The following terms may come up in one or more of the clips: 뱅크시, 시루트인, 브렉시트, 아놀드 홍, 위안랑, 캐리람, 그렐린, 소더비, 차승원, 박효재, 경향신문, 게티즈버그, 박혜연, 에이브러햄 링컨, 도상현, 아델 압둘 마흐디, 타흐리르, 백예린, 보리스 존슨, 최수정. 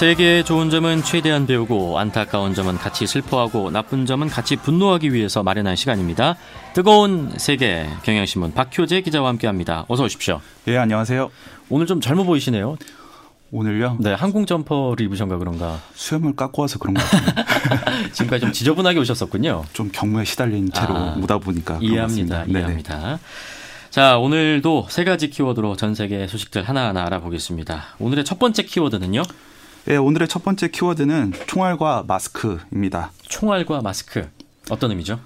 세계의 좋은 점은 최대한 배우고 안타까운 점은 같이 슬퍼하고 나쁜 점은 같이 분노하기 위해서 마련한 시간입니다. 뜨거운 세계 경향신문 박효재 기자와 함께합니다. 어서 오십시오. 예, 안녕하세요. 오늘 좀 젊어 보이시네요. 오늘요? 네, 항공 점퍼를 입으셨나 그런가? 수염을 깎고 와서 그런 것 같아요. 지금까지 좀 지저분하게 오셨었군요. 좀 경무에 시달린 채로 오다 보니까. 이해합니다. 이해합니다. 자, 오늘도 세 가지 키워드로 전 세계 소식들 하나하나 알아보겠습니다. 오늘의 첫 번째 키워드는요? 네, 오늘의 첫 번째 키워드는 총알과 마스크입니다. 총알과 마스크. 어떤 의미죠?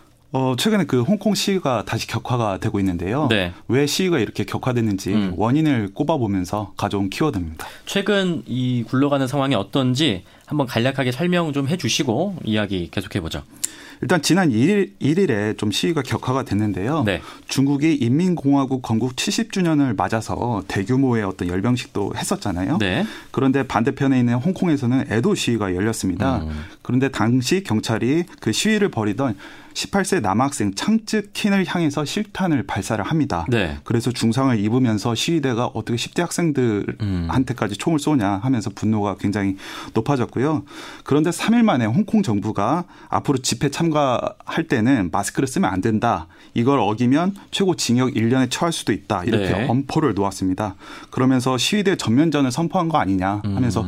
최근에 그 홍콩 시위가 다시 격화가 되고 있는데요. 네. 왜 시위가 이렇게 격화됐는지 원인을 꼽아보면서 가져온 키워드입니다. 최근 이 굴러가는 상황이 어떤지 한번 간략하게 설명 좀 해주시고 이야기 계속해보죠. 일단 지난 1일에 좀 시위가 격화가 됐는데요. 네. 중국이 인민공화국 건국 70주년을 맞아서 대규모의 어떤 열병식도 했었잖아요. 네. 그런데 반대편에 있는 홍콩에서는 애도 시위가 열렸습니다. 그런데 당시 경찰이 그 시위를 벌이던 18세 남학생 창쯔킨을 향해서 실탄을 발사를 합니다. 네. 그래서 중상을 입으면서 시위대가 어떻게 10대 학생들한테까지 총을 쏘냐 하면서 분노가 굉장히 높아졌고요. 그런데 3일 만에 홍콩 정부가 앞으로 집회 참가할 때는 마스크를 쓰면 안 된다. 이걸 어기면 최고 징역 1년에 처할 수도 있다. 이렇게 네. 엄포를 놓았습니다. 그러면서 시위대 전면전을 선포한 거 아니냐 하면서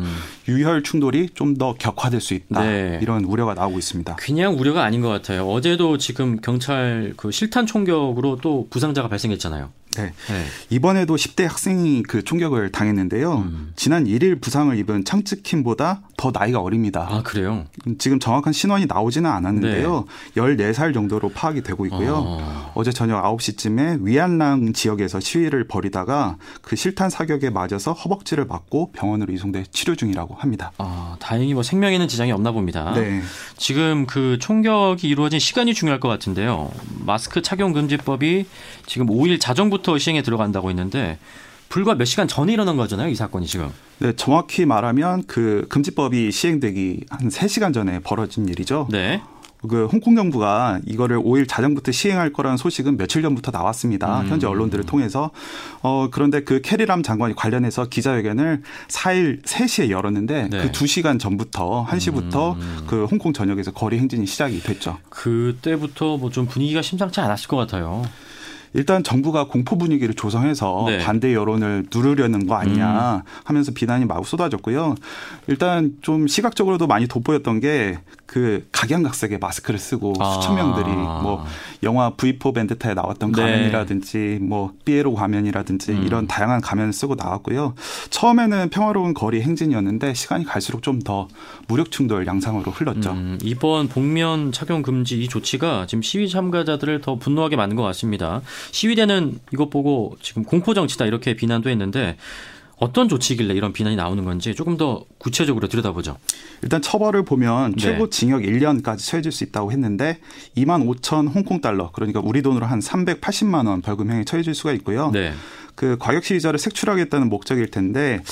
유혈 충돌이 좀 더 격화될 수 있다. 네. 이런 우려가 나오고 있습니다. 그냥 우려가 아닌 것 같아요. 어제도 지금 경찰 그 실탄 총격으로 또 부상자가 발생했잖아요. 네. 네. 이번에도 10대 학생이 그 총격을 당했는데요. 지난 1일 부상을 입은 창쯔킨보다 더 나이가 어립니다. 아, 그래요? 지금 정확한 신원이 나오지는 않았는데요. 네. 14살 정도로 파악이 되고 있고요. 어제 저녁 9시쯤에 위안랑 지역에서 시위를 벌이다가 그 실탄 사격에 맞아서 허벅지를 맞고 병원으로 이송돼 치료 중이라고 합니다. 아, 다행히 뭐 생명에는 지장이 없나 봅니다. 네. 지금 그 총격이 이루어진 시간이 중요할 것 같은데요. 마스크 착용 금지법이 지금 5일 자정부터 시행에 들어간다고 했는데 불과 몇 시간 전에 일어난 거잖아요, 이 사건이 지금. 네, 정확히 말하면 그 금지법이 시행되기 한 3시간 전에 벌어진 일이죠. 네. 그 홍콩 정부가 이거를 5일 자정부터 시행할 거라는 소식은 며칠 전부터 나왔습니다. 현재 언론들을 통해서. 그런데 그 캐리람 장관이 관련해서 기자회견을 4일 3시에 열었는데 네. 그 2시간 전부터 1시부터 그 홍콩 전역에서 거리 행진이 시작이 됐죠. 그때부터 뭐 좀 분위기가 심상치 않았을 것 같아요. 일단 정부가 공포 분위기를 조성해서 네. 반대 여론을 누르려는 거 아니냐 하면서 비난이 마구 쏟아졌고요. 일단 좀 시각적으로도 많이 돋보였던 게 그 각양각색의 마스크를 쓰고 수천 명들이 뭐 영화 V4 벤데타에 나왔던 네. 가면이라든지 뭐 삐에로 가면이라든지 이런 다양한 가면을 쓰고 나왔고요. 처음에는 평화로운 거리 행진이었는데 시간이 갈수록 좀 더 무력 충돌 양상으로 흘렀죠. 이번 복면 착용 금지 이 조치가 지금 시위 참가자들을 더 분노하게 만든 것 같습니다. 시위대는 이것 보고 지금 공포정치다 이렇게 비난도 했는데 어떤 조치길래 이런 비난이 나오는 건지 조금 더 구체적으로 들여다보죠. 일단 처벌을 보면 네. 최고 징역 1년까지 처해질 수 있다고 했는데 25,000 홍콩달러 그러니까 우리 돈으로 한 380만 원 벌금형에 처해질 수가 있고요. 네. 그 과격시위자를 색출하겠다는 목적일 텐데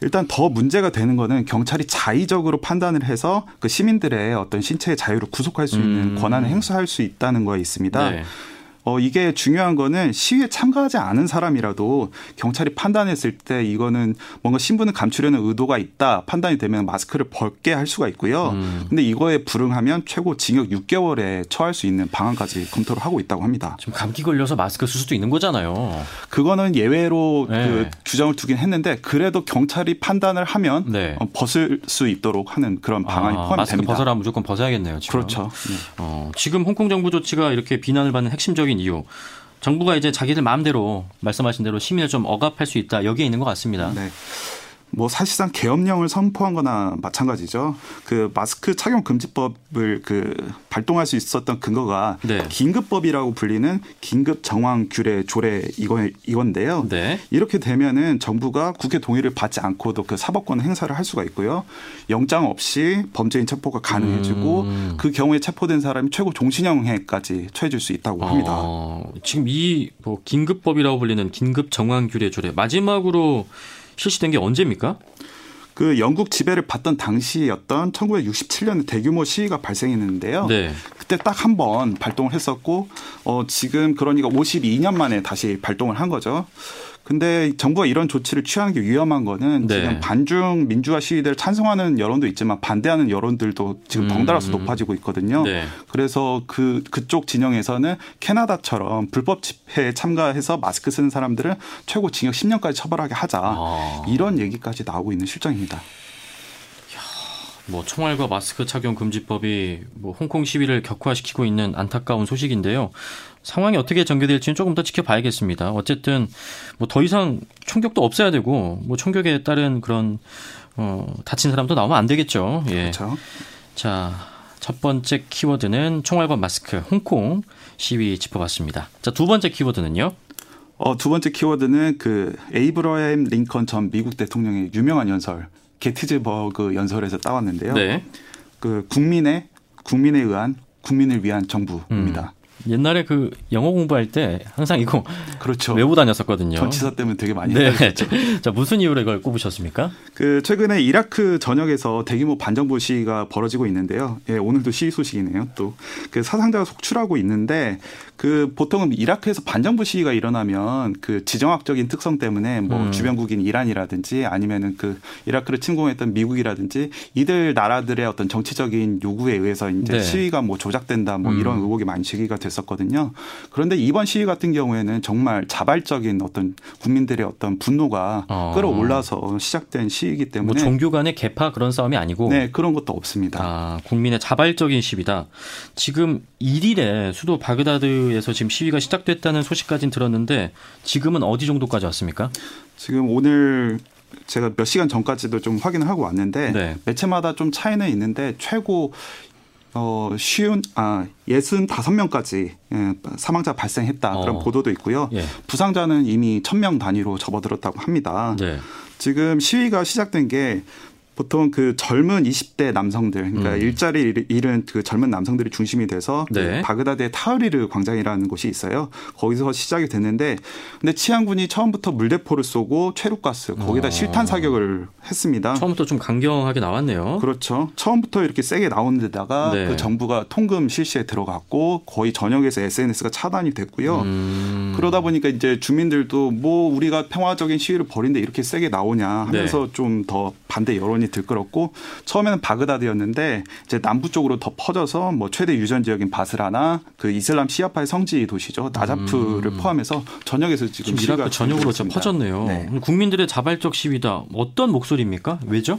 일단 더 문제가 되는 거는 경찰이 자의적으로 판단을 해서 그 시민들의 어떤 신체의 자유를 구속할 수 있는 권한을 행사할 수 있다는 거에 있습니다. 네. 이게 중요한 거는 시위에 참가하지 않은 사람이라도 경찰이 판단했을 때 이거는 뭔가 신분을 감추려는 의도가 있다 판단이 되면 마스크를 벗게 할 수가 있고요. 근데 이거에 불응하면 최고 징역 6개월에 처할 수 있는 방안까지 검토를 하고 있다고 합니다. 지금 감기 걸려서 마스크 쓸 수도 있는 거잖아요. 그거는 예외로 네. 그 규정을 두긴 했는데 그래도 경찰이 판단을 하면 네. 벗을 수 있도록 하는 그런 방안이 포함됩니다. 마스크 벗어라 무조건 벗어야겠네요. 지금. 그렇죠. 네. 지금 홍콩 정부 조치가 이렇게 비난을 받는 핵심적인 이유. 정부가 이제 자기들 마음대로 말씀하신 대로 시민을 좀 억압할 수 있다. 여기에 있는 것 같습니다. 네. 뭐 사실상 계엄령을 선포한 거나 마찬가지죠. 그 마스크 착용 금지법을 그 발동할 수 있었던 근거가 네. 긴급법이라고 불리는 긴급 정황 규례 조례 이건데요. 네. 이렇게 되면은 정부가 국회 동의를 받지 않고도 그 사법권 행사를 할 수가 있고요. 영장 없이 범죄인 체포가 가능해지고 그 경우에 체포된 사람이 최고 종신형에까지 처해질 수 있다고 합니다. 지금 이 뭐 긴급법이라고 불리는 긴급 정황 규례 조례 마지막으로 실시된 게 언제입니까? 그 영국 지배를 받던 당시였던 1967년에 대규모 시위가 발생했는데요. 네. 그때 딱 한 번 발동을 했었고 지금 그러니까 52년 만에 다시 발동을 한 거죠. 근데 정부가 이런 조치를 취하는 게 위험한 거는 네. 지금 반중 민주화 시위대를 찬성하는 여론도 있지만 반대하는 여론들도 지금 덩달아서 높아지고 있거든요. 네. 그래서 그쪽 진영에서는 캐나다처럼 불법 집회에 참가해서 마스크 쓰는 사람들은 최고 징역 10년까지 처벌하게 하자. 이런 얘기까지 나오고 있는 실정입니다. 뭐 총알과 마스크 착용 금지법이 뭐 홍콩 시위를 격화시키고 있는 안타까운 소식인데요. 상황이 어떻게 전개될지는 조금 더 지켜봐야겠습니다. 어쨌든 뭐 더 이상 총격도 없어야 되고 뭐 총격에 따른 그런 다친 사람도 나오면 안 되겠죠. 예. 그렇죠. 자, 첫 번째 키워드는 총알과 마스크, 홍콩 시위 짚어봤습니다. 자, 두 번째 키워드는요. 두 번째 키워드는 그 에이브러햄 링컨 전 미국 대통령의 유명한 연설. 게티즈버그 연설에서 따왔는데요. 네. 그 국민에 의한 국민을 위한 정부입니다. 옛날에 그 영어 공부할 때 항상 이거 그렇죠. 외우고 다녔었거든요. 전치사 때문에 되게 많이 했죠. 네. 자, 무슨 이유로 이걸 꼽으셨습니까? 그 최근에 이라크 전역에서 대규모 반정부 시위가 벌어지고 있는데요. 예, 오늘도 시위 소식이네요. 또 그 사상자가 속출하고 있는데 그 보통은 이라크에서 반정부 시위가 일어나면 그 지정학적인 특성 때문에 뭐 주변국인 이란이라든지 아니면은 그 이라크를 침공했던 미국이라든지 이들 나라들의 어떤 정치적인 요구에 의해서 이제 네. 시위가 뭐 조작된다 뭐 이런 의혹이 많이 제기가 됐었거든요. 그런데 이번 시위 같은 경우에는 정말 자발적인 어떤 국민들의 어떤 분노가 끌어올라서 시작된 시위이기 때문에 뭐 종교 간의 계파 그런 싸움이 아니고 네, 그런 것도 없습니다. 아, 국민의 자발적인 시위다. 지금 1일에 수도 바그다드에서 지금 시위가 시작됐다는 소식까지는 들었는데 지금은 어디 정도까지 왔습니까? 지금 오늘 제가 몇 시간 전까지도 좀 확인을 하고 왔는데 네. 매체마다 좀 차이는 있는데 최고 65명까지 사망자 발생했다 그런 보도도 있고요. 예. 부상자는 이미 1,000명 단위로 접어들었다고 합니다. 네. 지금 시위가 시작된 게 보통 그 젊은 20대 남성들, 그러니까 일자리를 잃은 그 젊은 남성들이 중심이 돼서 네. 바그다드의 타흐리르 광장이라는 곳이 있어요. 거기서 시작이 됐는데, 근데 치안군이 처음부터 물대포를 쏘고 최루가스, 거기다 실탄 사격을 했습니다. 처음부터 좀 강경하게 나왔네요. 그렇죠. 처음부터 이렇게 세게 나온 데다가 네. 그 정부가 통금 실시에 들어갔고 거의 전역에서 SNS가 차단이 됐고요. 그러다 보니까 이제 주민들도 뭐 우리가 평화적인 시위를 벌인데 이렇게 세게 나오냐 하면서 네. 좀 더 반대 여론이 들끓었고 처음에는 바그다드였는데 이제 남부 쪽으로 더 퍼져서 뭐 최대 유전 지역인 바스라나 그 이슬람 시아파의 성지 도시죠 나자프를 포함해서 전역에서 지금 이라크 전역으로 퍼졌네요. 네. 국민들의 자발적 시위다. 어떤 목소리입니까? 왜죠?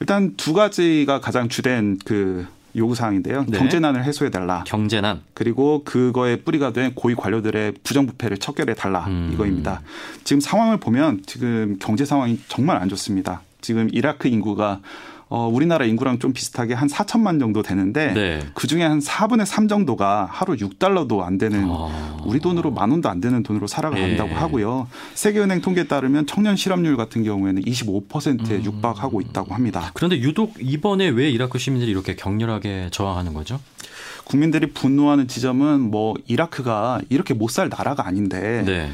일단 두 가지가 가장 주된 그 요구사항인데요. 네. 경제난을 해소해달라. 경제난. 그리고 그거에 뿌리가 된 고위 관료들의 부정부패를 척결해달라 이거입니다. 지금 상황을 보면 지금 경제 상황이 정말 안 좋습니다. 지금 이라크 인구가 우리나라 인구랑 좀 비슷하게 한 4천만 정도 되는데 네. 그중에 한 4분의 3 정도가 하루 6달러도 안 되는 우리 돈으로 만 원도 안 되는 돈으로 살아간다고 네. 하고요. 세계은행 통계에 따르면 청년 실업률 같은 경우에는 25%에 육박하고 있다고 합니다. 그런데 유독 이번에 왜 이라크 시민들이 이렇게 격렬하게 저항하는 거죠? 국민들이 분노하는 지점은 뭐 이라크가 이렇게 못 살 나라가 아닌데 네.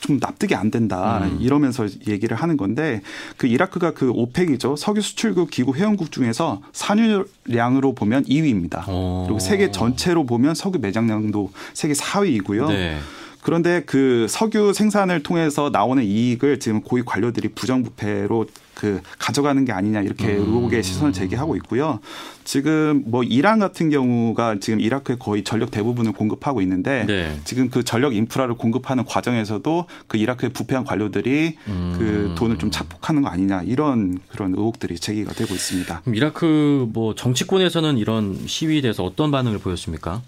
좀 납득이 안 된다 이러면서 얘기를 하는 건데 그 이라크가 그 오펙이죠. 석유 수출국 기구 회원국 중에서 산유량으로 보면 2위입니다. 그리고 세계 전체로 보면 석유 매장량도 세계 4위이고요. 네. 그런데 그 석유 생산을 통해서 나오는 이익을 지금 고위 관료들이 부정부패로 그 가져가는 게 아니냐 이렇게 의혹의 시선을 제기하고 있고요. 지금 뭐 이란 같은 경우가 지금 이라크에 거의 전력 대부분을 공급하고 있는데 네. 지금 그 전력 인프라를 공급하는 과정에서도 그 이라크의 부패한 관료들이 그 돈을 좀 착복하는 거 아니냐 이런 그런 의혹들이 제기가 되고 있습니다. 그럼 이라크 뭐 정치권에서는 이런 시위에 대해서 어떤 반응을 보였습니까?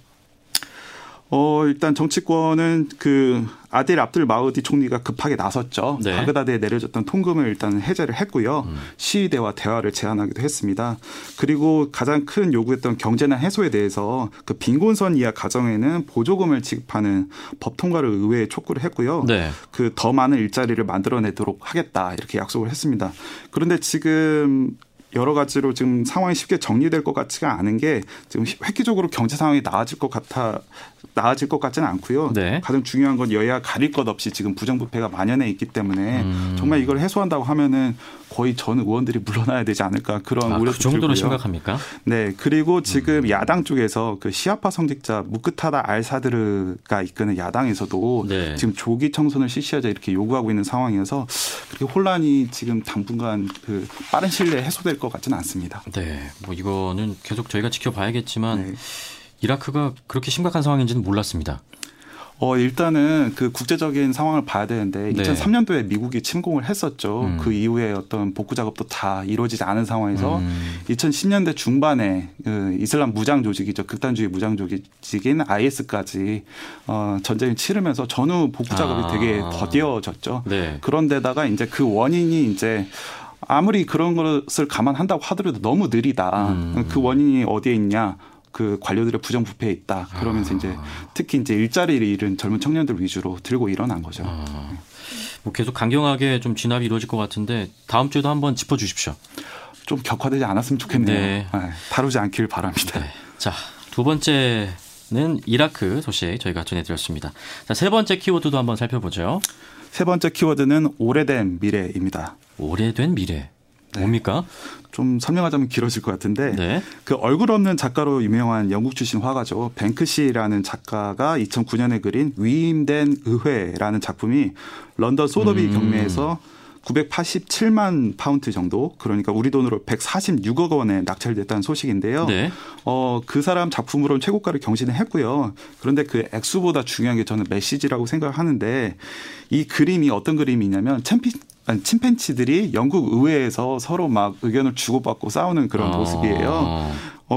일단 정치권은 그 아델 압둘 마흐디 총리가 급하게 나섰죠. 네. 바그다드에 내려졌던 통금을 일단 해제를 했고요. 시위대와 대화를 제안하기도 했습니다. 그리고 가장 큰 요구했던 경제난 해소에 대해서 그 빈곤선 이하 가정에는 보조금을 지급하는 법 통과를 의회에 촉구를 했고요. 네. 그 더 많은 일자리를 만들어내도록 하겠다 이렇게 약속을 했습니다. 그런데 지금 여러 가지로 지금 상황이 쉽게 정리될 것 같지가 않은 게 지금 획기적으로 경제 상황이 나아질 것 같지는 않고요. 네. 가장 중요한 건 여야 가릴 것 없이 지금 부정부패가 만연해 있기 때문에 정말 이걸 해소한다고 하면은 거의 전 의원들이 물러나야 되지 않을까 그런 우려도 그 정도로 들고요. 심각합니까? 네. 그리고 지금 야당 쪽에서 그 시아파 성직자 무크타다 알사드르가 이끄는 야당에서도 네. 지금 조기 청선을 실시하자 이렇게 요구하고 있는 상황이어서 그렇게 혼란이 지금 당분간 그 빠른 시일 내에 해소될 것 같지는 않습니다. 네. 뭐 이거는 계속 저희가 지켜봐야겠지만 네. 이라크가 그렇게 심각한 상황인지는 몰랐습니다. 일단은 그 국제적인 상황을 봐야 되는데 네. 2003년도에 미국이 침공을 했었죠. 그 이후에 어떤 복구 작업도 다 이루어지지 않은 상황에서 2010년대 중반에 그 이슬람 무장 조직이죠. 극단주의 무장 조직인 IS까지 전쟁을 치르면서 전후 복구 작업이 되게 더뎌졌죠. 네. 그런데다가 이제 그 원인이 이제 아무리 그런 것을 감안한다고 하더라도 너무 느리다. 그 원인이 어디에 있냐? 그 관료들의 부정부패에 있다. 그러면서 이제 특히 이제 일자리를 잃은 젊은 청년들 위주로 들고 일어난 거죠. 뭐 계속 강경하게 좀 진압이 이루어질 것 같은데 다음 주에도 한번 짚어주십시오. 좀 격화되지 않았으면 좋겠네요. 네. 네, 다루지 않길 바랍니다. 네. 자, 두 번째는 이라크 소식 저희가 전해드렸습니다. 자, 세 번째 키워드도 한번 살펴보죠. 세 번째 키워드는 오래된 미래입니다. 오래된 미래. 네. 뭡니까? 좀 설명하자면 길어질 것 같은데 네. 그 얼굴 없는 작가로 유명한 영국 출신 화가죠. 뱅크시라는 작가가 2009년에 그린 위임된 의회라는 작품이 런던 소더비 경매에서 987만 파운드 정도 그러니까 우리 돈으로 146억 원에 낙찰됐다는 소식인데요. 네. 그 사람 작품으로는 최고가를 경신을 했고요. 그런데 그 액수보다 중요한 게 저는 메시지라고 생각을 하는데 이 그림이 어떤 그림이냐면 침팬치들이 영국 의회에서 서로 막 의견을 주고받고 싸우는 그런 모습이에요.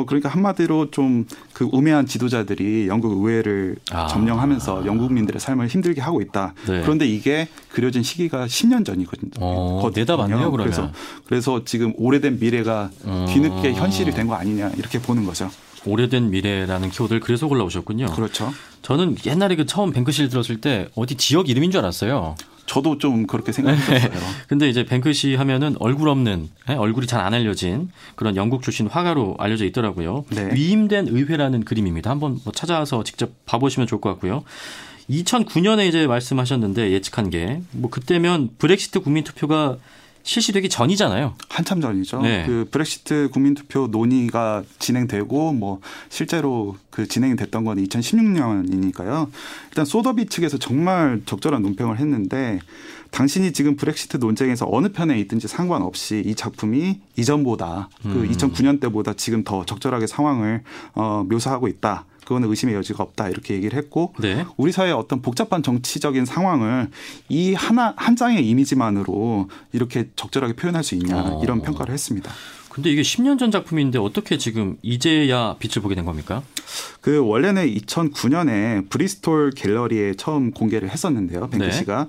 그러니까 한마디로 좀 그 우매한 지도자들이 영국 의회를 점령하면서 영국민들의 삶을 힘들게 하고 있다. 네. 그런데 이게 그려진 시기가 10년 전이거든요. 대답 안 해요, 그러면. 그래서 지금 오래된 미래가 뒤늦게 현실이 된 거 아니냐 이렇게 보는 거죠. 오래된 미래라는 키워드를 그래서 골라오셨군요. 그렇죠. 저는 옛날에 그 처음 뱅크시를 들었을 때 어디 지역 이름인 줄 알았어요. 저도 좀 그렇게 생각했었어요. 근데 이제 뱅크시 하면은 얼굴 없는, 얼굴이 잘 안 알려진 그런 영국 출신 화가로 알려져 있더라고요. 네. 위임된 의회라는 그림입니다. 한번 뭐 찾아와서 직접 봐보시면 좋을 것 같고요. 2009년에 이제 말씀하셨는데 예측한 게 뭐 그때면 브렉시트 국민투표가 실시되기 전이잖아요. 한참 전이죠. 네. 그 브렉시트 국민투표 논의가 진행되고 뭐 실제로 그 진행이 됐던 건 2016년이니까요. 일단 소더비 측에서 정말 적절한 논평을 했는데 당신이 지금 브렉시트 논쟁에서 어느 편에 있든지 상관없이 이 작품이 이전보다 그 2009년 때보다 지금 더 적절하게 상황을 묘사하고 있다. 그거는 의심의 여지가 없다 이렇게 얘기를 했고 네. 우리 사회의 어떤 복잡한 정치적인 상황을 이 한 장의 이미지만으로 이렇게 적절하게 표현할 수 있냐 이런 평가를 했습니다. 근데 이게 10년 전 작품인데 어떻게 지금 이제야 빛을 보게 된 겁니까? 그 원래는 2009년에 브리스톨 갤러리에 처음 공개를 했었는데요. 뱅크시가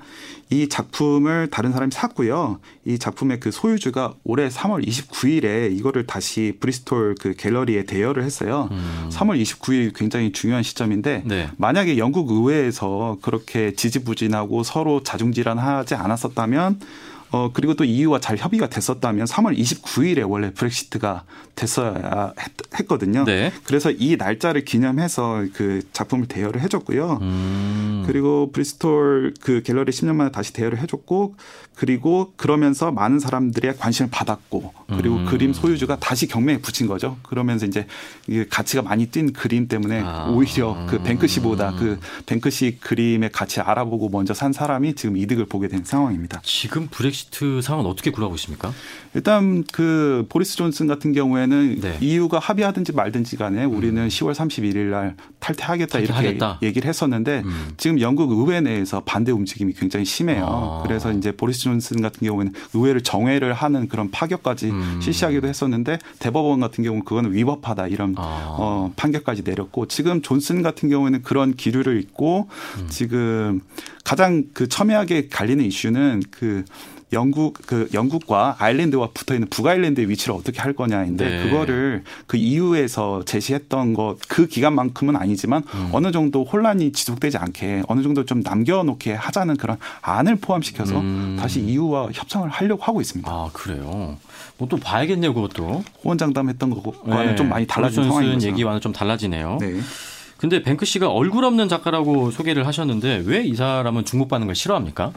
네. 이 작품을 다른 사람이 샀고요. 이 작품의 그 소유주가 올해 3월 29일에 이거를 다시 브리스톨 그 갤러리에 대여를 했어요. 3월 29일 굉장히 중요한 시점인데 네. 만약에 영국 의회에서 그렇게 지지부진하고 서로 자중질환하지 않았었다면 그리고 또 EU와 잘 협의가 됐었다면 3월 29일에 원래 브렉시트가 됐어야 했거든요. 네. 그래서 이 날짜를 기념해서 그 작품을 대여를 해줬고요. 그리고 브리스톨 그 갤러리 10년 만에 다시 대여를 해줬고 그리고 그러면서 많은 사람들의 관심을 받았고 그리고 그림 소유주가 다시 경매에 붙인 거죠. 그러면서 이제 이게 가치가 많이 뛴 그림 때문에 오히려 그 뱅크시보다 그 뱅크시 그림의 가치를 알아보고 먼저 산 사람이 지금 이득을 보게 된 상황입니다. 지금 브렉시트 상황은 어떻게 굴하고 있습니까? 일단 그 보리스 존슨 같은 경우에는 네. EU가 합의하든지 말든지 간에 우리는 10월 31일 날 탈퇴하겠다. 이렇게 얘기를 했었는데 지금 영국 의회 내에서 반대 움직임이 굉장히 심해요. 그래서 이제 보리스 존슨 같은 경우에는 의회를 정회를 하는 그런 파격까지 실시하기도 했었는데 대법원 같은 경우는 그거는 위법하다 이런 판결까지 내렸고 지금 존슨 같은 경우에는 그런 기류를 잇고 지금 가장 그 첨예하게 갈리는 이슈는 그 영국과 아일랜드와 붙어 있는 북아일랜드의 위치를 어떻게 할 거냐인데 네. 그거를 그 EU에서 제시했던 것 그 기간만큼은 아니지만 어느 정도 혼란이 지속되지 않게 어느 정도 좀 남겨놓게 하자는 그런 안을 포함시켜서 다시 EU와 협상을 하려고 하고 있습니다. 아 그래요. 뭐 또 봐야겠네요 그것도. 호언장담했던 거와는 네. 좀 많이 달라진 상황이죠. 얘기와는 좀 달라지네요. 네. 근데 뱅크 씨가 얼굴 없는 작가라고 소개를 하셨는데 왜 이 사람은 주목받는 걸 싫어합니까?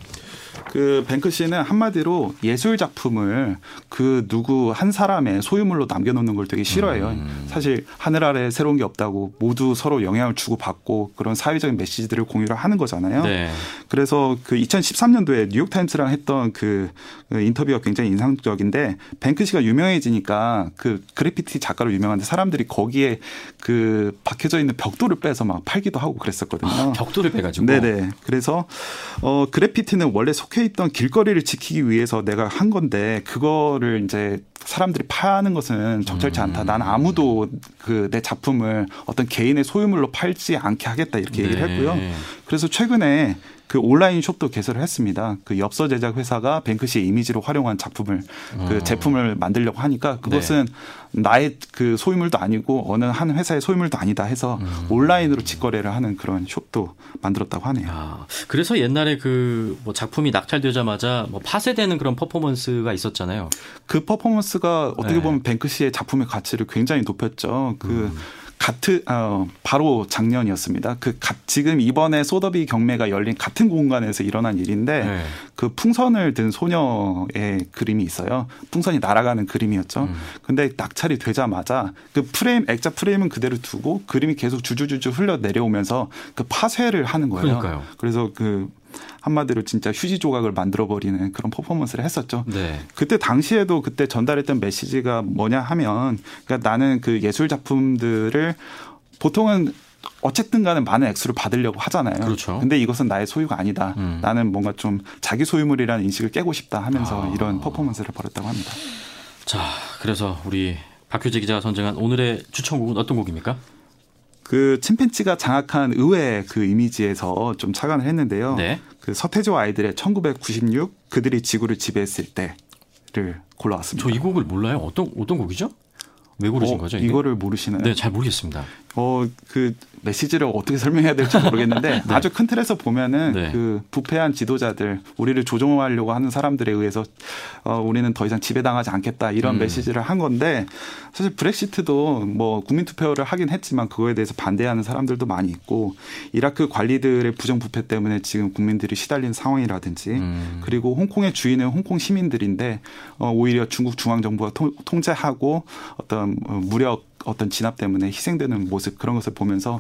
그 뱅크 씨는 한마디로 예술 작품을 그 누구 한 사람의 소유물로 남겨놓는 걸 되게 싫어해요. 사실 하늘 아래 새로운 게 없다고 모두 서로 영향을 주고받고 그런 사회적인 메시지들을 공유를 하는 거잖아요. 네. 그래서 그 2013년도에 뉴욕타임스랑 했던 그 인터뷰가 굉장히 인상적인데 뱅크 씨가 유명해지니까 그 그래피티 작가로 유명한데 사람들이 거기에 그 박혀져 있는 벽돌을 빼서 막 팔기도 하고 그랬었거든요. 아, 벽돌을 빼가지고. 네네. 그래서 그래피티는 원래 속해 있던 길거리를 지키기 위해서 내가 한 건데 그거를 이제 사람들이 파는 것은 적절치 않다. 난 아무도 그 내 작품을 어떤 개인의 소유물로 팔지 않게 하겠다 이렇게 네. 얘기를 했고요. 그래서 최근에 그 온라인 숍도 개설을 했습니다. 그 엽서 제작 회사가 뱅크시의 이미지로 활용한 작품을 그 제품을 만들려고 하니까 그것은 네. 나의 그 소유물도 아니고 어느 한 회사의 소유물도 아니다 해서 온라인으로 직거래를 하는 그런 숍도 만들었다고 하네요. 아, 그래서 옛날에 그 뭐 작품이 낙찰되자마자 뭐 파쇄되는 그런 퍼포먼스가 있었잖아요. 그 퍼포먼스가 어떻게 네. 보면 뱅크시의 작품의 가치를 굉장히 높였죠. 바로 작년이었습니다. 지금 이번에 소더비 경매가 열린 같은 공간에서 일어난 일인데 네. 그 풍선을 든 소녀의 그림이 있어요. 풍선이 날아가는 그림이었죠. 근데 낙찰이 되자마자 그 프레임, 액자 프레임은 그대로 두고 그림이 계속 줄줄줄줄 흘러 내려오면서 그 파쇄를 하는 거예요. 그러니까요. 그래서 그 한마디로 진짜 휴지 조각을 만들어버리는 그런 퍼포먼스를 했었죠. 네. 그때 당시에도 그때 전달했던 메시지가 뭐냐 하면 그러니까 나는 그 예술 작품들을 보통은 어쨌든 간에 많은 액수를 받으려고 하잖아요. 그렇죠. 근데 이것은 나의 소유가 아니다. 나는 뭔가 좀 자기 소유물이라는 인식을 깨고 싶다 하면서 이런 퍼포먼스를 벌였다고 합니다. 자, 그래서 우리 박효재 기자가 선정한 오늘의 추천곡은 어떤 곡입니까? 그 침팬지가 장악한 의회 그 이미지에서 좀 착안을 했는데요. 네. 그 서태지와 아이들의 1996 그들이 지구를 지배했을 때를 골라왔습니다. 저 이 곡을 몰라요. 어떤 곡이죠? 왜 고르신 거죠? 이거를 모르시나요? 네, 잘 모르겠습니다. 그 메시지를 어떻게 설명해야 될지 모르겠는데 네. 아주 큰 틀에서 보면은 네. 그 부패한 지도자들, 우리를 조종하려고 하는 사람들에 의해서 우리는 더 이상 지배당하지 않겠다 이런 메시지를 한 건데 사실 브렉시트도 뭐 국민투표를 하긴 했지만 그거에 대해서 반대하는 사람들도 많이 있고 이라크 관리들의 부정부패 때문에 지금 국민들이 시달린 상황이라든지 그리고 홍콩의 주인은 홍콩 시민들인데 오히려 중국 중앙정부가 통제하고 어떤 무력 어떤 진압 때문에 희생되는 모습 그런 것을 보면서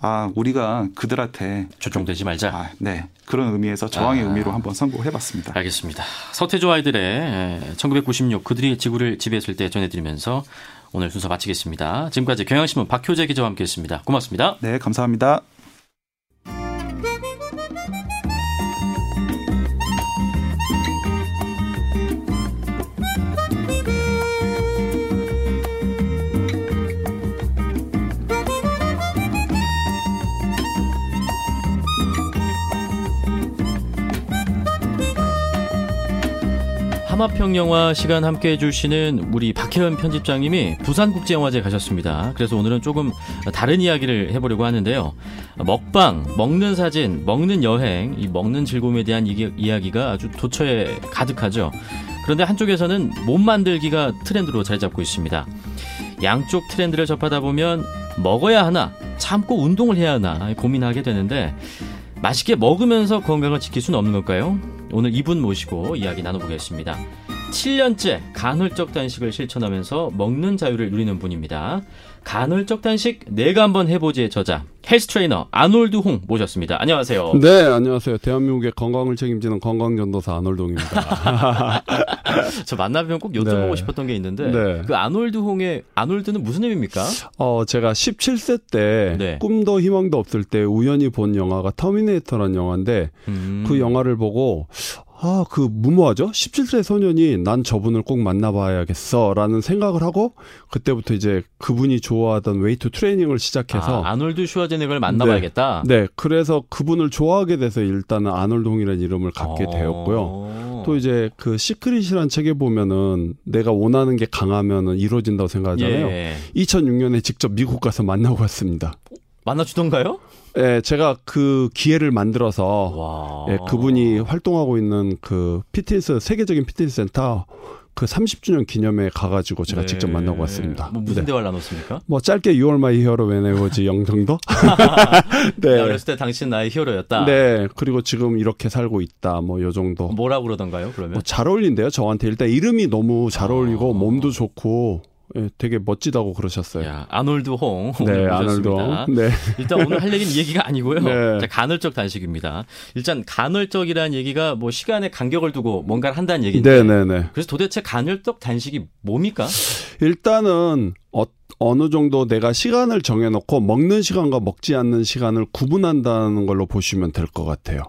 아 우리가 그들한테 조종되지 말자. 아, 네 그런 의미에서 저항의 의미로 한번 선고해봤습니다. 알겠습니다. 서태지와 아이들의 1996 그들이 지구를 지배했을 때 전해드리면서 오늘 순서 마치겠습니다. 지금까지 경향신문 박효재 기자와 함께했습니다. 고맙습니다. 네 감사합니다. 함화평영화 시간 함께해 주시는 우리 박혜연 편집장님이 부산국제영화제에 가셨습니다. 그래서 오늘은 조금 다른 이야기를 해보려고 하는데요. 먹방, 먹는 사진, 먹는 여행, 이 먹는 즐거움에 대한 이야기가 아주 도처에 가득하죠. 그런데 한쪽에서는 몸 만들기가 트렌드로 자리 잡고 있습니다. 양쪽 트렌드를 접하다 보면 먹어야 하나, 참고 운동을 해야 하나 고민하게 되는데 맛있게 먹으면서 건강을 지킬 수는 없는 걸까요? 오늘 이분 모시고 이야기 나눠보겠습니다. 7년째 간헐적 단식을 실천하면서 먹는 자유를 누리는 분입니다. 간헐적 단식 내가 한번 해보지의 저자 헬스 트레이너 아놀드 홍 모셨습니다. 안녕하세요. 네, 안녕하세요. 대한민국의 건강을 책임지는 건강전도사 아놀드 홍입니다. 저 만나면 꼭 여쭤보고 네. 싶었던 게 있는데 네. 그 아놀드 홍의 아놀드는 무슨 의미입니까? 제가 17세 때 네. 꿈도 희망도 없을 때 우연히 본 영화가 터미네이터라는 영화인데 그 영화를 보고 아, 그 무모하죠? 17세 소년이 난 저분을 꼭 만나봐야겠어라는 생각을 하고 그때부터 이제 그분이 좋아하던 웨이트 트레이닝을 시작해서 아놀드 슈와제네거를 만나봐야겠다. 네, 그래서 그분을 좋아하게 돼서 일단은 아놀드 홍이라는 이름을 갖게 되었고요. 또 이제 그 시크릿이라는 책에 보면은 내가 원하는 게 강하면은 이루어진다고 생각하잖아요. 예. 2006년에 직접 미국 가서 만나고 왔습니다. 만나주던가요? 예, 제가 그 기회를 만들어서 예, 그분이 활동하고 있는 그 피트니스 세계적인 피트니스 센터 그 30주년 기념회에 가가지고 제가 네. 직접 만나고 왔습니다. 뭐 무슨 네. 대화를 나눴습니까? 뭐 짧게 You are my hero when I was young 정도? 네. 나 어렸을 때 당신 나의 히어로였다. 네. 그리고 지금 이렇게 살고 있다. 뭐 요 정도. 뭐라 그러던가요? 그러면 뭐 잘 어울린대요. 저한테 일단 이름이 너무 잘 어울리고 몸도 좋고. 예, 되게 멋지다고 그러셨어요. 야, 아놀드 홍. 네, 아놀드 홍. 네. 일단 오늘 할 얘기는 얘기가 아니고요. 네. 자, 간헐적 단식입니다. 일단 간헐적이라는 얘기가 뭐 시간의 간격을 두고 뭔가를 한다는 얘기인데. 네네네. 그래서 도대체 간헐적 단식이 뭡니까? 일단은 어느 정도 내가 시간을 정해놓고 먹는 시간과 먹지 않는 시간을 구분한다는 걸로 보시면 될 것 같아요.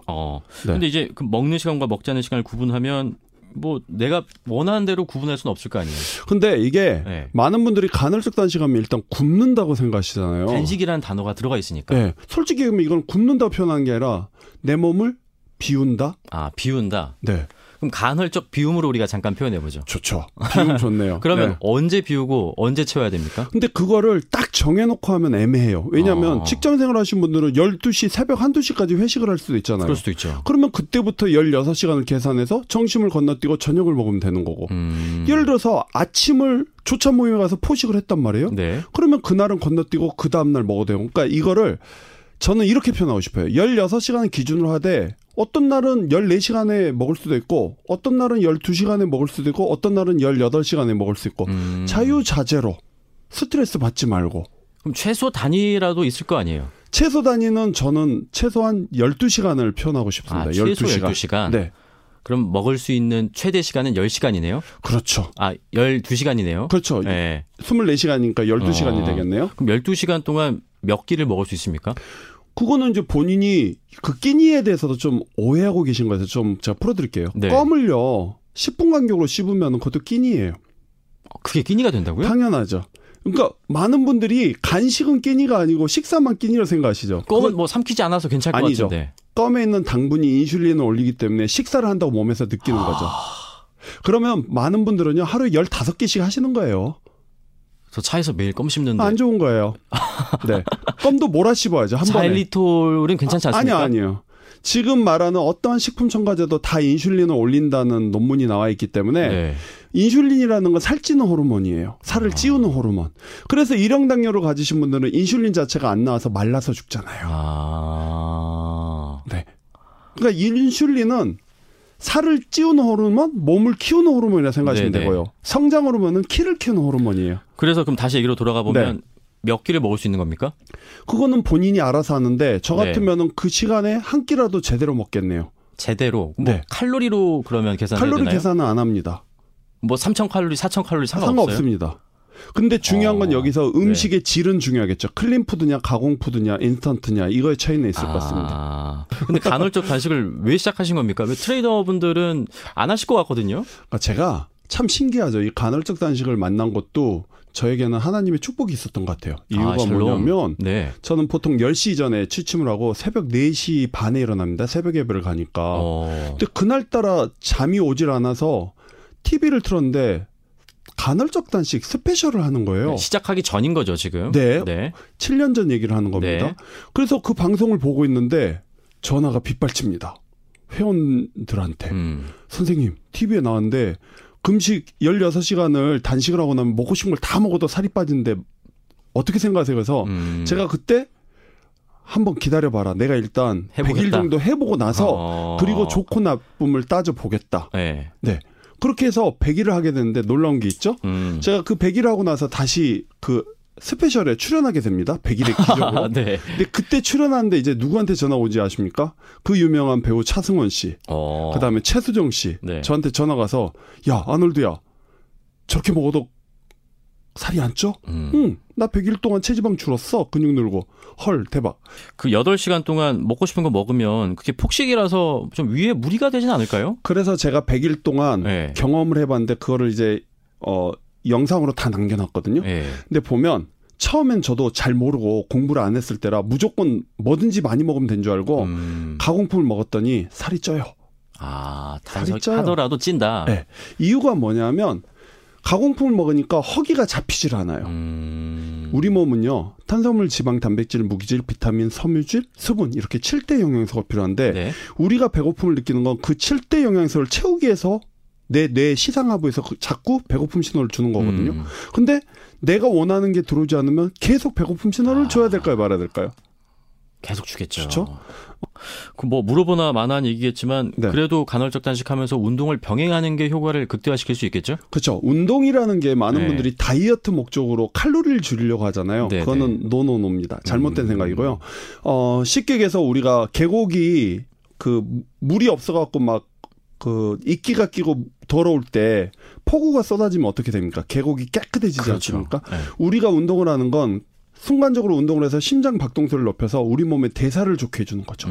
네. 근데 이제 그 먹는 시간과 먹지 않는 시간을 구분하면 뭐 내가 원하는 대로 구분할 수는 없을 거 아니에요. 근데 이게 네. 많은 분들이 간헐적 단식하면 일단 굶는다고 생각하시잖아요. 단식이라는 단어가 들어가 있으니까. 네. 솔직히 그러면 이건 굶는다 표현한 게 아니라 내 몸을 비운다. 아, 비운다. 네. 그럼 간헐적 비움으로 우리가 잠깐 표현해 보죠. 좋죠. 비움 좋네요. 그러면 네. 언제 비우고 언제 채워야 됩니까? 근데 그거를 딱 정해놓고 하면 애매해요. 왜냐하면 직장생활 하신 분들은 12시 새벽 1-2시까지 회식을 할 수도 있잖아요. 그럴 수도 있죠. 그러면 그때부터 16시간을 계산해서 점심을 건너뛰고 저녁을 먹으면 되는 거고 예를 들어서 아침을 조찬 모임에 가서 포식을 했단 말이에요. 네. 그러면 그날은 건너뛰고 그 다음날 먹어도 돼요. 그러니까 이거를 저는 이렇게 표현하고 싶어요. 16시간을 기준으로 하되 어떤 날은 14시간에 먹을 수도 있고 어떤 날은 12시간에 먹을 수도 있고 어떤 날은 18시간에 먹을 수 있고 자유자재로 스트레스 받지 말고. 그럼 최소 단위라도 있을 거 아니에요? 최소 단위는 저는 최소한 12시간을 표현하고 싶습니다. 아, 최소 12시간? 네. 그럼 먹을 수 있는 최대 시간은 10시간이네요? 그렇죠. 아, 12시간이네요? 그렇죠. 네. 24시간이니까 12시간이 되겠네요. 그럼 12시간 동안 몇 끼를 먹을 수 있습니까? 그거는 이제 본인이 그 끼니에 대해서도 좀 오해하고 계신 거에서 좀 제가 풀어드릴게요. 네. 껌을요, 10분 간격으로 씹으면 그것도 끼니예요. 그게 끼니가 된다고요? 당연하죠. 그러니까 많은 분들이 간식은 끼니가 아니고 식사만 끼니로 생각하시죠. 껌은 뭐 삼키지 않아서 괜찮을 아니죠. 것 같은데. 껌에 있는 당분이 인슐린을 올리기 때문에 식사를 한다고 몸에서 느끼는 거죠. 그러면 많은 분들은요, 하루에 15개씩 하시는 거예요. 저 차에서 매일 껌 씹는데. 안 좋은 거예요. 네. 껌도 몰아 씹어야죠. 한 번에. 자일리톨은 괜찮지 않습니까? 아니요. 지금 말하는 어떠한 식품 첨가제도 다 인슐린을 올린다는 논문이 나와 있기 때문에 네. 인슐린이라는 건 살찌는 호르몬이에요. 살을 찌우는 호르몬. 그래서 일형당뇨를 가지신 분들은 인슐린 자체가 안 나와서 말라서 죽잖아요. 네. 그러니까 인슐린은 살을 찌우는 호르몬, 몸을 키우는 호르몬이라 생각하시면 네네. 되고요. 성장 호르몬은 키를 키우는 호르몬이에요. 그래서 그럼 다시 얘기로 돌아가 보면 네. 몇 끼를 먹을 수 있는 겁니까? 그거는 본인이 알아서 하는데 저 같으면 네. 그 시간에 한 끼라도 제대로 먹겠네요. 제대로? 뭐 네. 칼로리로 그러면 계산해야 되나요? 칼로리 계산은 안 합니다. 뭐 3,000칼로리, 4,000칼로리 상관없습니다. 근데 중요한 건 여기서 음식의 네. 질은 중요하겠죠. 클린 푸드냐, 가공 푸드냐, 인스턴트냐 이거의 차이는 있을 것 같습니다. 근데 간헐적 단식을 왜 시작하신 겁니까? 왜 트레이너분들은 안 하실 것 같거든요. 제가 참 신기하죠. 이 간헐적 단식을 만난 것도 저에게는 하나님의 축복이 있었던 것 같아요. 이유가 뭐냐면 네. 저는 보통 10시 이전에 취침을 하고 새벽 4시 반에 일어납니다. 새벽 예배를 가니까. 근데 그날따라 잠이 오질 않아서 TV를 틀었는데 간헐적 단식 스페셜을 하는 거예요. 시작하기 전인 거죠, 지금. 네. 네. 7년 전 얘기를 하는 겁니다. 네. 그래서 그 방송을 보고 있는데 전화가 빗발칩니다. 회원들한테. 선생님, TV에 나왔는데 금식 16시간을 단식을 하고 나면 먹고 싶은 걸 다 먹어도 살이 빠지는데 어떻게 생각하세요? 그래서 제가 그때 한번 기다려봐라. 내가 일단 해보겠다. 100일 정도 해보고 나서 그리고 좋고 나쁨을 따져보겠다. 네. 네. 그렇게 해서 100일을 하게 되는데 놀라운 게 있죠. 제가 그 100일을 하고 나서 다시 그 스페셜에 출연하게 됩니다. 100일의 기적으로. 네. 근데 그때 출연하는데 이제 누구한테 전화 오지 아십니까? 그 유명한 배우 차승원 씨, 그다음에 최수정 씨. 네. 저한테 전화 가서 야 아놀드야 저렇게 먹어도 살이 안 쪄? 응. 나 100일 동안 체지방 줄었어. 근육 늘고. 헐, 대박. 그 8시간 동안 먹고 싶은 거 먹으면 그게 폭식이라서 좀 위에 무리가 되진 않을까요? 그래서 제가 100일 동안 네. 경험을 해봤는데 그거를 이제 영상으로 다 남겨놨거든요. 네. 근데 보면 처음엔 저도 잘 모르고 공부를 안 했을 때라 무조건 뭐든지 많이 먹으면 된 줄 알고 가공품을 먹었더니 살이 쪄요. 아, 단속하더라도 찐다. 네. 이유가 뭐냐면 가공품을 먹으니까 허기가 잡히질 않아요. 우리 몸은요. 탄수화물, 지방, 단백질, 무기질, 비타민, 섬유질, 수분 이렇게 7대 영양소가 필요한데 네. 우리가 배고픔을 느끼는 건 그 7대 영양소를 채우기 위해서 내 뇌 시상하부에서 자꾸 배고픔 신호를 주는 거거든요. 근데 내가 원하는 게 들어오지 않으면 계속 배고픔 신호를 줘야 될까요? 말아야 될까요? 계속 주겠죠. 그렇죠? 그 뭐 물어보나 마나한 얘기겠지만 네. 그래도 간헐적 단식하면서 운동을 병행하는 게 효과를 극대화시킬 수 있겠죠? 그렇죠. 운동이라는 게 많은 네. 분들이 다이어트 목적으로 칼로리를 줄이려고 하잖아요. 네네. 그거는 노노노입니다. 잘못된 생각이고요. 쉽게 얘기해서 우리가 계곡이 그 물이 없어갖고 막 그 이끼가 끼고 더러울 때 폭우가 쏟아지면 어떻게 됩니까? 계곡이 깨끗해지지 그렇죠. 않습니까? 네. 우리가 운동을 하는 건 순간적으로 운동을 해서 심장 박동수를 높여서 우리 몸의 대사를 좋게 해주는 거죠.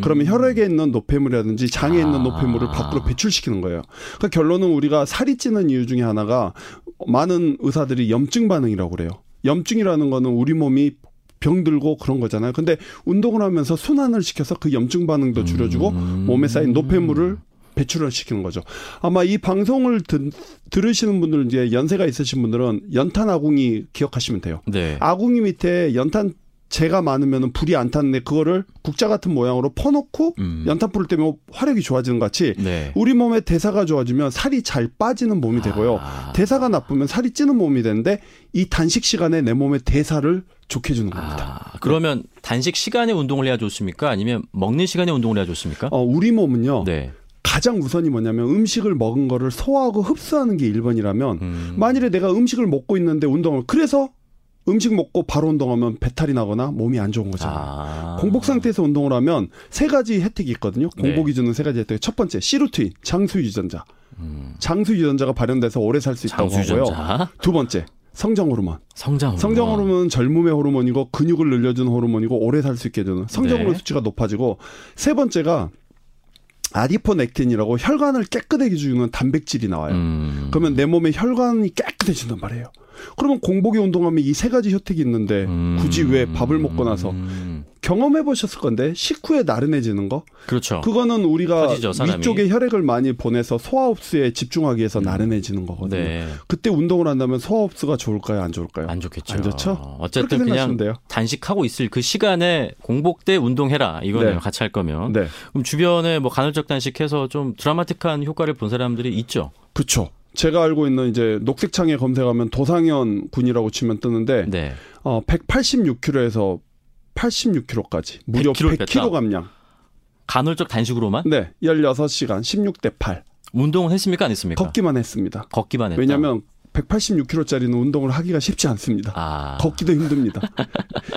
그러면 혈액에 있는 노폐물이라든지 장에 있는 노폐물을 밖으로 배출시키는 거예요. 그러니까 결론은 우리가 살이 찌는 이유 중에 하나가 많은 의사들이 염증 반응이라고 그래요. 염증이라는 거는 우리 몸이 병들고 그런 거잖아요. 근데 운동을 하면서 순환을 시켜서 그 염증 반응도 줄여주고 몸에 쌓인 노폐물을 배출을 시키는 거죠. 아마 이 방송을 들으시는 분들 이제 연세가 있으신 분들은 연탄 아궁이 기억하시면 돼요. 네. 아궁이 밑에 연탄재가 많으면 불이 안 탔는데 그거를 국자 같은 모양으로 퍼놓고 연탄불을 때문에 화력이 좋아지는 것 같이 네. 우리 몸의 대사가 좋아지면 살이 잘 빠지는 몸이 되고요. 대사가 나쁘면 살이 찌는 몸이 되는데 이 단식 시간에 내 몸의 대사를 좋게 해주는 겁니다. 그러면 네. 단식 시간에 운동을 해야 좋습니까? 아니면 먹는 시간에 운동을 해야 좋습니까? 우리 몸은요. 네. 가장 우선이 뭐냐면 음식을 먹은 거를 소화하고 흡수하는 게 1번이라면 만일에 내가 음식을 먹고 있는데 운동을 그래서 음식 먹고 바로 운동하면 배탈이 나거나 몸이 안 좋은 거잖아요. 공복 상태에서 운동을 하면 3가지 혜택이 있거든요. 공복이 주는 3가지 혜택. 첫 번째 시루트인 장수유전자. 장수유전자가 발현돼서 오래 살 수 있다고 하고요. 두 번째 성장호르몬. 성장호르몬은 젊음의 호르몬이고 근육을 늘려주는 호르몬이고 오래 살 수 있게 해주는 성장호르몬 네. 수치가 높아지고 세 번째가 아디포넥틴이라고 혈관을 깨끗하게 주는 단백질이 나와요. 그러면 내 몸의 혈관이 깨끗해진단 말이에요. 그러면 공복에 운동하면 이 3가지 혜택이 있는데 굳이 왜 밥을 먹고 나서 경험해 보셨을 건데 식후에 나른해지는 거? 그렇죠. 그거는 우리가 커지죠, 위쪽에 혈액을 많이 보내서 소화 흡수에 집중하기 위해서 나른해지는 거거든요. 네. 그때 운동을 한다면 소화 흡수가 좋을까요? 안 좋을까요? 안 좋겠죠. 안 좋죠? 어쨌든 그냥 돼요. 단식하고 있을 그 시간에 공복 때 운동해라. 이거는 네. 같이 할 거면. 네. 그럼 주변에 뭐 간헐적 단식해서 좀 드라마틱한 효과를 본 사람들이 있죠. 그렇죠. 제가 알고 있는 이제 녹색창에 검색하면 도상현 군이라고 치면 뜨는데 네. 186kg에서 86kg까지 무려 100kg 감량. 간헐적 단식으로만? 네. 16시간 16대 8. 운동은 했습니까? 안 했습니까? 걷기만 했습니다. 걷기만 했다. 왜냐하면 186kg짜리는 운동을 하기가 쉽지 않습니다. 걷기도 힘듭니다.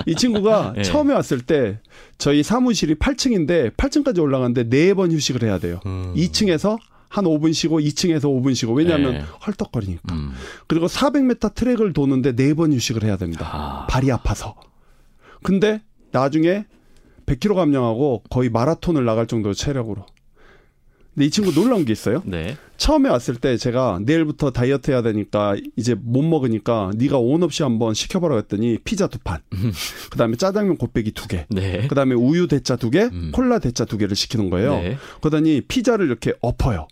이 친구가 네. 처음에 왔을 때 저희 사무실이 8층인데 8층까지 올라가는데 4번 휴식을 해야 돼요. 2층에서 한 5분 쉬고 2층에서 5분 쉬고 왜냐하면 네. 헐떡거리니까. 그리고 400m 트랙을 도는데 4번 휴식을 해야 됩니다. 발이 아파서. 근데 나중에 100kg 감량하고 거의 마라톤을 나갈 정도로 체력으로. 근데 이 친구 놀라운 게 있어요. 네. 처음에 왔을 때 제가 내일부터 다이어트 해야 되니까 이제 못 먹으니까 네가 온 없이 한번 시켜봐라 했더니 피자 2판. 그다음에 짜장면 곱빼기 2개. 네. 그다음에 우유 대짜 2개, 콜라 대짜 2개를 시키는 거예요. 네. 그러더니 피자를 이렇게 엎어요.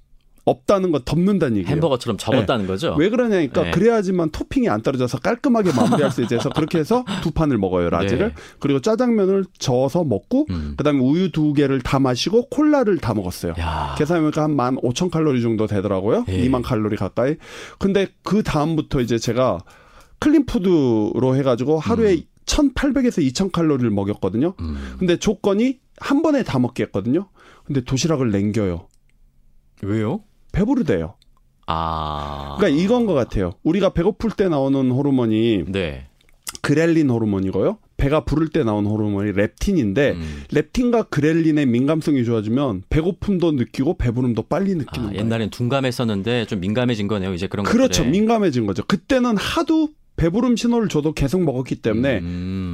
없다는 건 덮는다는 얘기예요. 햄버거처럼 접었다는 네. 거죠. 왜 그러냐니까 네. 그래야지만 토핑이 안 떨어져서 깔끔하게 마무리할 수 있어서 그렇게 해서 2판을 먹어요. 라지를. 네. 그리고 짜장면을 저어서 먹고 그다음에 우유 2개를 다 마시고 콜라를 다 먹었어요. 야. 계산해보니까 한 15,000칼로리 정도 되더라고요. 네. 2만 칼로리 가까이. 근데 그 다음부터 이제 제가 클린푸드로 해가지고 하루에 1,800에서 2,000칼로리를 먹였거든요. 근데 조건이 한 번에 다 먹게 했거든요. 근데 도시락을 남겨요. 왜요? 배부르대요. 그러니까 이건 것 같아요. 우리가 배고플 때 나오는 호르몬이 네. 그렐린 호르몬이고요. 배가 부를 때 나오는 호르몬이 렙틴인데 렙틴과 그렐린의 민감성이 좋아지면 배고픔도 느끼고 배부름도 빨리 느끼는 거예요. 옛날엔 둔감했었는데 좀 민감해진 거네요. 이제 그런 것들에. 그렇죠. 민감해진 거죠. 그때는 하도 배부름 신호를 줘도 계속 먹었기 때문에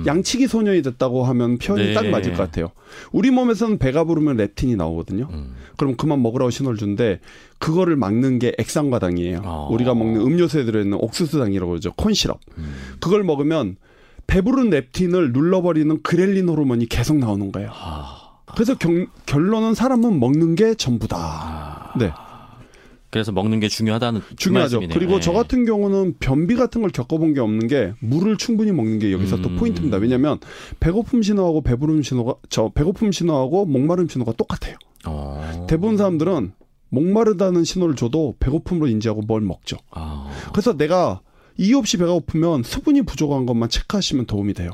양치기 소년이 됐다고 하면 표현이 네. 딱 맞을 것 같아요. 우리 몸에서는 배가 부르면 렙틴이 나오거든요. 그럼 그만 먹으라고 신호를 준데 그거를 막는 게 액상과당이에요. 아. 우리가 먹는 음료수에 들어있는 옥수수당이라고 그러죠. 콘시럽. 그걸 먹으면 배부른 렙틴을 눌러버리는 그렐린 호르몬이 계속 나오는 거예요. 그래서 결론은 사람은 먹는 게 전부다. 네. 그래서 먹는 게 중요하다는 중요하죠. 말씀이네요. 그리고 네. 저 같은 경우는 변비 같은 걸 겪어본 게 없는 게 물을 충분히 먹는 게 여기서 또 포인트입니다. 왜냐하면 배고픔 신호하고 배부름 신호가 배고픔 신호하고 목마름 신호가 똑같아요. 대부분 사람들은 목마르다는 신호를 줘도 배고픔으로 인지하고 뭘 먹죠. 그래서 내가 이유 없이 배가 고프면 수분이 부족한 것만 체크하시면 도움이 돼요.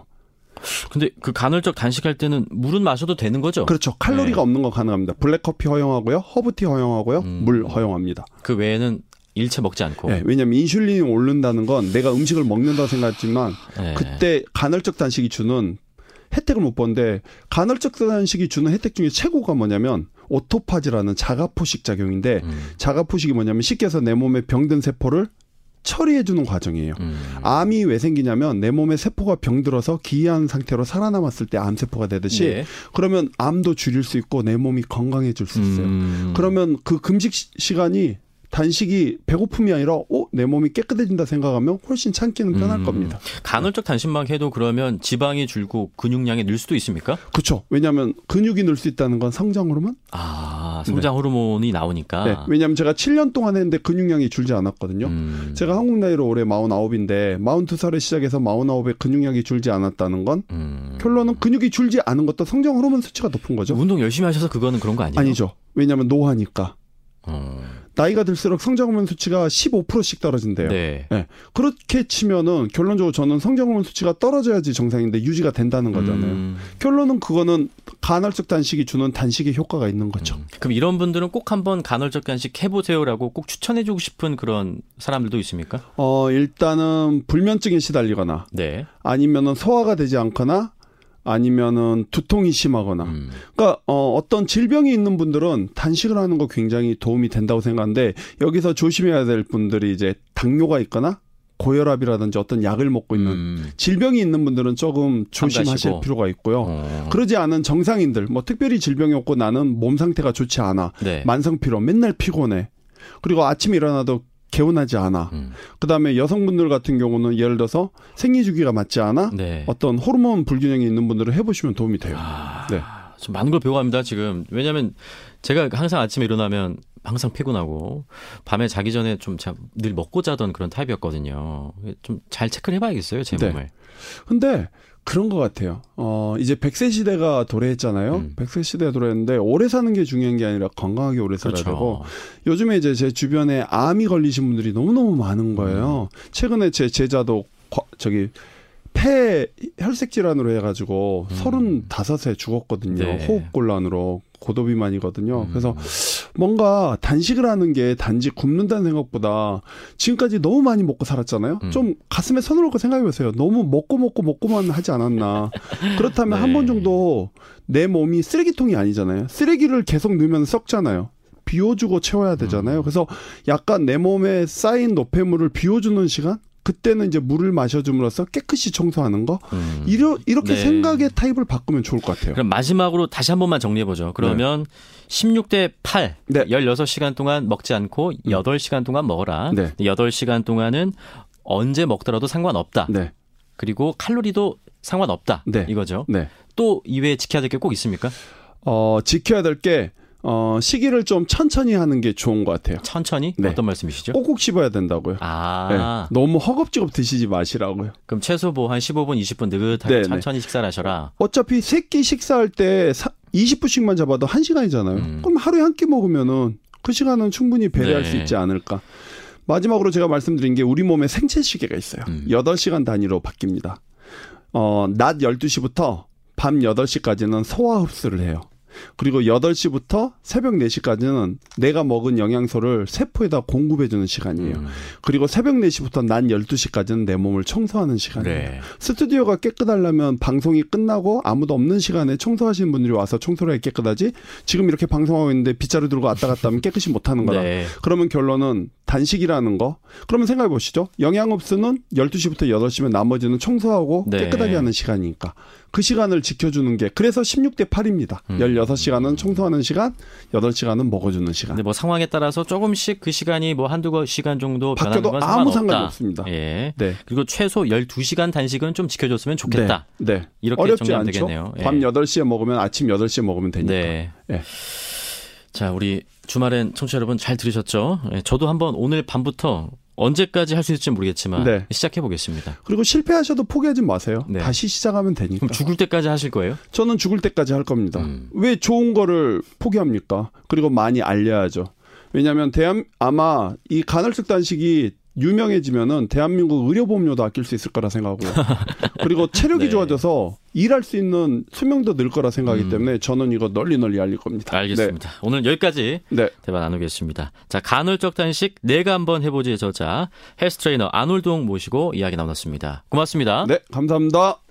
근데 그 간헐적 단식할 때는 물은 마셔도 되는 거죠? 그렇죠. 칼로리가 네. 없는 거 가능합니다. 블랙커피 허용하고요. 허브티 허용하고요. 물 허용합니다. 그 외에는 일체 먹지 않고. 네, 왜냐하면 인슐린이 오른다는 건 내가 음식을 먹는다고 생각했지만 네. 그때 간헐적 단식이 주는 혜택을 못 보는데 간헐적 단식이 주는 혜택 중에 최고가 뭐냐면 오토파지라는 자가포식 작용인데 자가포식이 뭐냐면 쉽게 해서 내 몸에 병든 세포를 처리해주는 과정이에요. 암이 왜 생기냐면 내 몸에 세포가 병들어서 기이한 상태로 살아남았을 때 암세포가 되듯이 네. 그러면 암도 줄일 수 있고 내 몸이 건강해질 수 있어요. 그러면 그 금식 시간이 단식이 배고픔이 아니라 내 몸이 깨끗해진다 생각하면 훨씬 참기는 편할 겁니다. 간헐적 단식만 해도 그러면 지방이 줄고 근육량이 늘 수도 있습니까? 그렇죠. 왜냐하면 근육이 늘 수 있다는 건 성장 호르몬? 성장 호르몬이 네. 나오니까. 네. 왜냐하면 제가 7년 동안 했는데 근육량이 줄지 않았거든요. 제가 한국 나이로 올해 49인데 42살에 시작해서 49에 근육량이 줄지 않았다는 건 결론은 근육이 줄지 않은 것도 성장 호르몬 수치가 높은 거죠. 운동 열심히 하셔서 그거는 그런 거 아니에요? 아니죠. 왜냐하면 노화니까. 나이가 들수록 성장호르몬 수치가 15%씩 떨어진대요. 네. 네. 그렇게 치면은 결론적으로 저는 성장호르몬 수치가 떨어져야지 정상인데 유지가 된다는 거잖아요. 결론은 그거는 간헐적 단식이 주는 단식의 효과가 있는 거죠. 그럼 이런 분들은 꼭 한번 간헐적 단식 해보세요라고 꼭 추천해주고 싶은 그런 사람들도 있습니까? 일단은 불면증에 시달리거나 네. 아니면은 소화가 되지 않거나 아니면은 두통이 심하거나, 그러니까 어떤 질병이 있는 분들은 단식을 하는 거 굉장히 도움이 된다고 생각하는데 여기서 조심해야 될 분들이 이제 당뇨가 있거나 고혈압이라든지 어떤 약을 먹고 있는 질병이 있는 분들은 조금 조심하실 필요가 있고요. 그러지 않은 정상인들, 뭐 특별히 질병이 없고 나는 몸 상태가 좋지 않아, 네. 만성 피로, 맨날 피곤해, 그리고 아침에 일어나도 개운하지 않아. 그다음에 여성분들 같은 경우는 예를 들어서 생리 주기가 맞지 않아. 네. 어떤 호르몬 불균형이 있는 분들은 해보시면 도움이 돼요. 네. 좀 많은 걸 배워갑니다 지금. 왜냐하면 제가 항상 아침에 일어나면 항상 피곤하고 밤에 자기 전에 좀 늘 먹고 자던 그런 타입이었거든요. 좀 잘 체크를 해봐야겠어요 제 몸을. 네. 근데 그런 것 같아요. 이제 100세 시대가 도래했잖아요. 100세 시대가 도래했는데 오래 사는 게 중요한 게 아니라 건강하게 오래 살아야 그렇죠. 되고 요즘에 이제 제 주변에 암이 걸리신 분들이 너무너무 많은 거예요. 최근에 제 제자도 폐 혈색 질환으로 해가지고 35세 죽었거든요. 네. 호흡곤란으로. 고도비만이거든요. 그래서 뭔가 단식을 하는 게 단지 굶는다는 생각보다 지금까지 너무 많이 먹고 살았잖아요. 좀 가슴에 손을 놓고 생각해보세요. 너무 먹고만 하지 않았나. 그렇다면 네. 한 번 정도 내 몸이 쓰레기통이 아니잖아요. 쓰레기를 계속 넣으면 썩잖아요. 비워주고 채워야 되잖아요. 그래서 약간 내 몸에 쌓인 노폐물을 비워주는 시간? 그때는 이제 물을 마셔줌으로써 깨끗이 청소하는 거 이렇게 네. 생각의 타입을 바꾸면 좋을 것 같아요. 그럼 마지막으로 다시 한 번만 정리해보죠. 그러면 네. 16대 8 네. 16시간 동안 먹지 않고 8시간 동안 먹어라. 네. 8시간 동안은 언제 먹더라도 상관없다. 네. 그리고 칼로리도 상관없다. 네. 이거죠. 네. 또 이외에 지켜야 될 게 꼭 있습니까? 지켜야 될 게 시기를 좀 천천히 하는 게 좋은 것 같아요. 천천히? 네. 어떤 말씀이시죠? 꼭꼭 씹어야 된다고요. 네. 너무 허겁지겁 드시지 마시라고요. 그럼 최소 한 15분, 20분 느긋하게 네네. 천천히 식사를 하셔라. 어차피 3끼 식사할 때 20분씩만 잡아도 1시간이잖아요. 그럼 하루에 1끼 먹으면은 그 시간은 충분히 배려할 네. 수 있지 않을까. 마지막으로 제가 말씀드린 게 우리 몸에 생체 시계가 있어요. 8시간 단위로 바뀝니다. 낮 12시부터 밤 8시까지는 소화 흡수를 해요. 그리고 8시부터 새벽 4시까지는 내가 먹은 영양소를 세포에다 공급해주는 시간이에요. 그리고 새벽 4시부터 낮 12시까지는 내 몸을 청소하는 시간이에요. 네. 스튜디오가 깨끗하려면 방송이 끝나고 아무도 없는 시간에 청소하시는 분들이 와서 청소를 해야 깨끗하지, 지금 이렇게 방송하고 있는데 빗자루 들고 왔다 갔다 하면 깨끗이 못하는 거다. 네. 그러면 결론은 단식이라는 거. 그러면 생각해 보시죠. 영양업소는 12시부터 8시면 나머지는 청소하고 네. 깨끗하게 하는 시간이니까 그 시간을 지켜주는 게, 그래서 16대 8입니다. 16시간은 청소하는 시간, 8시간은 먹어주는 시간. 근데 뭐 상황에 따라서 조금씩 그 시간이 뭐 한두 시간 정도 변하는 건 상관없다. 아무 상관이 없습니다. 예. 네. 그리고 최소 12시간 단식은 좀 지켜줬으면 좋겠다. 네. 네. 이렇게 어렵지 않죠. 되겠네요. 예. 밤 8시에 먹으면 아침 8시에 먹으면 되니까. 네. 예. 자, 우리 주말엔 청취자 여러분 잘 들으셨죠? 예, 저도 한번 오늘 밤부터 언제까지 할 수 있을지 모르겠지만 네. 시작해보겠습니다. 그리고 실패하셔도 포기하지 마세요. 네. 다시 시작하면 되니까. 그럼 죽을 때까지 하실 거예요? 저는 죽을 때까지 할 겁니다. 왜 좋은 거를 포기합니까? 그리고 많이 알려야죠. 왜냐하면 아마 이 간헐적 단식이 유명해지면은 대한민국 의료보험료도 아낄 수 있을 거라 생각하고 그리고 체력이 네. 좋아져서 일할 수 있는 수명도 늘 거라 생각하기 때문에 저는 이거 널리 알릴 겁니다. 알겠습니다. 네. 오늘 여기까지 네. 대화 나누겠습니다. 자, 간헐적 단식 내가 한번 해보지의 저자 헬스 트레이너 아놀드 홍 모시고 이야기 나눴습니다. 고맙습니다. 네, 감사합니다.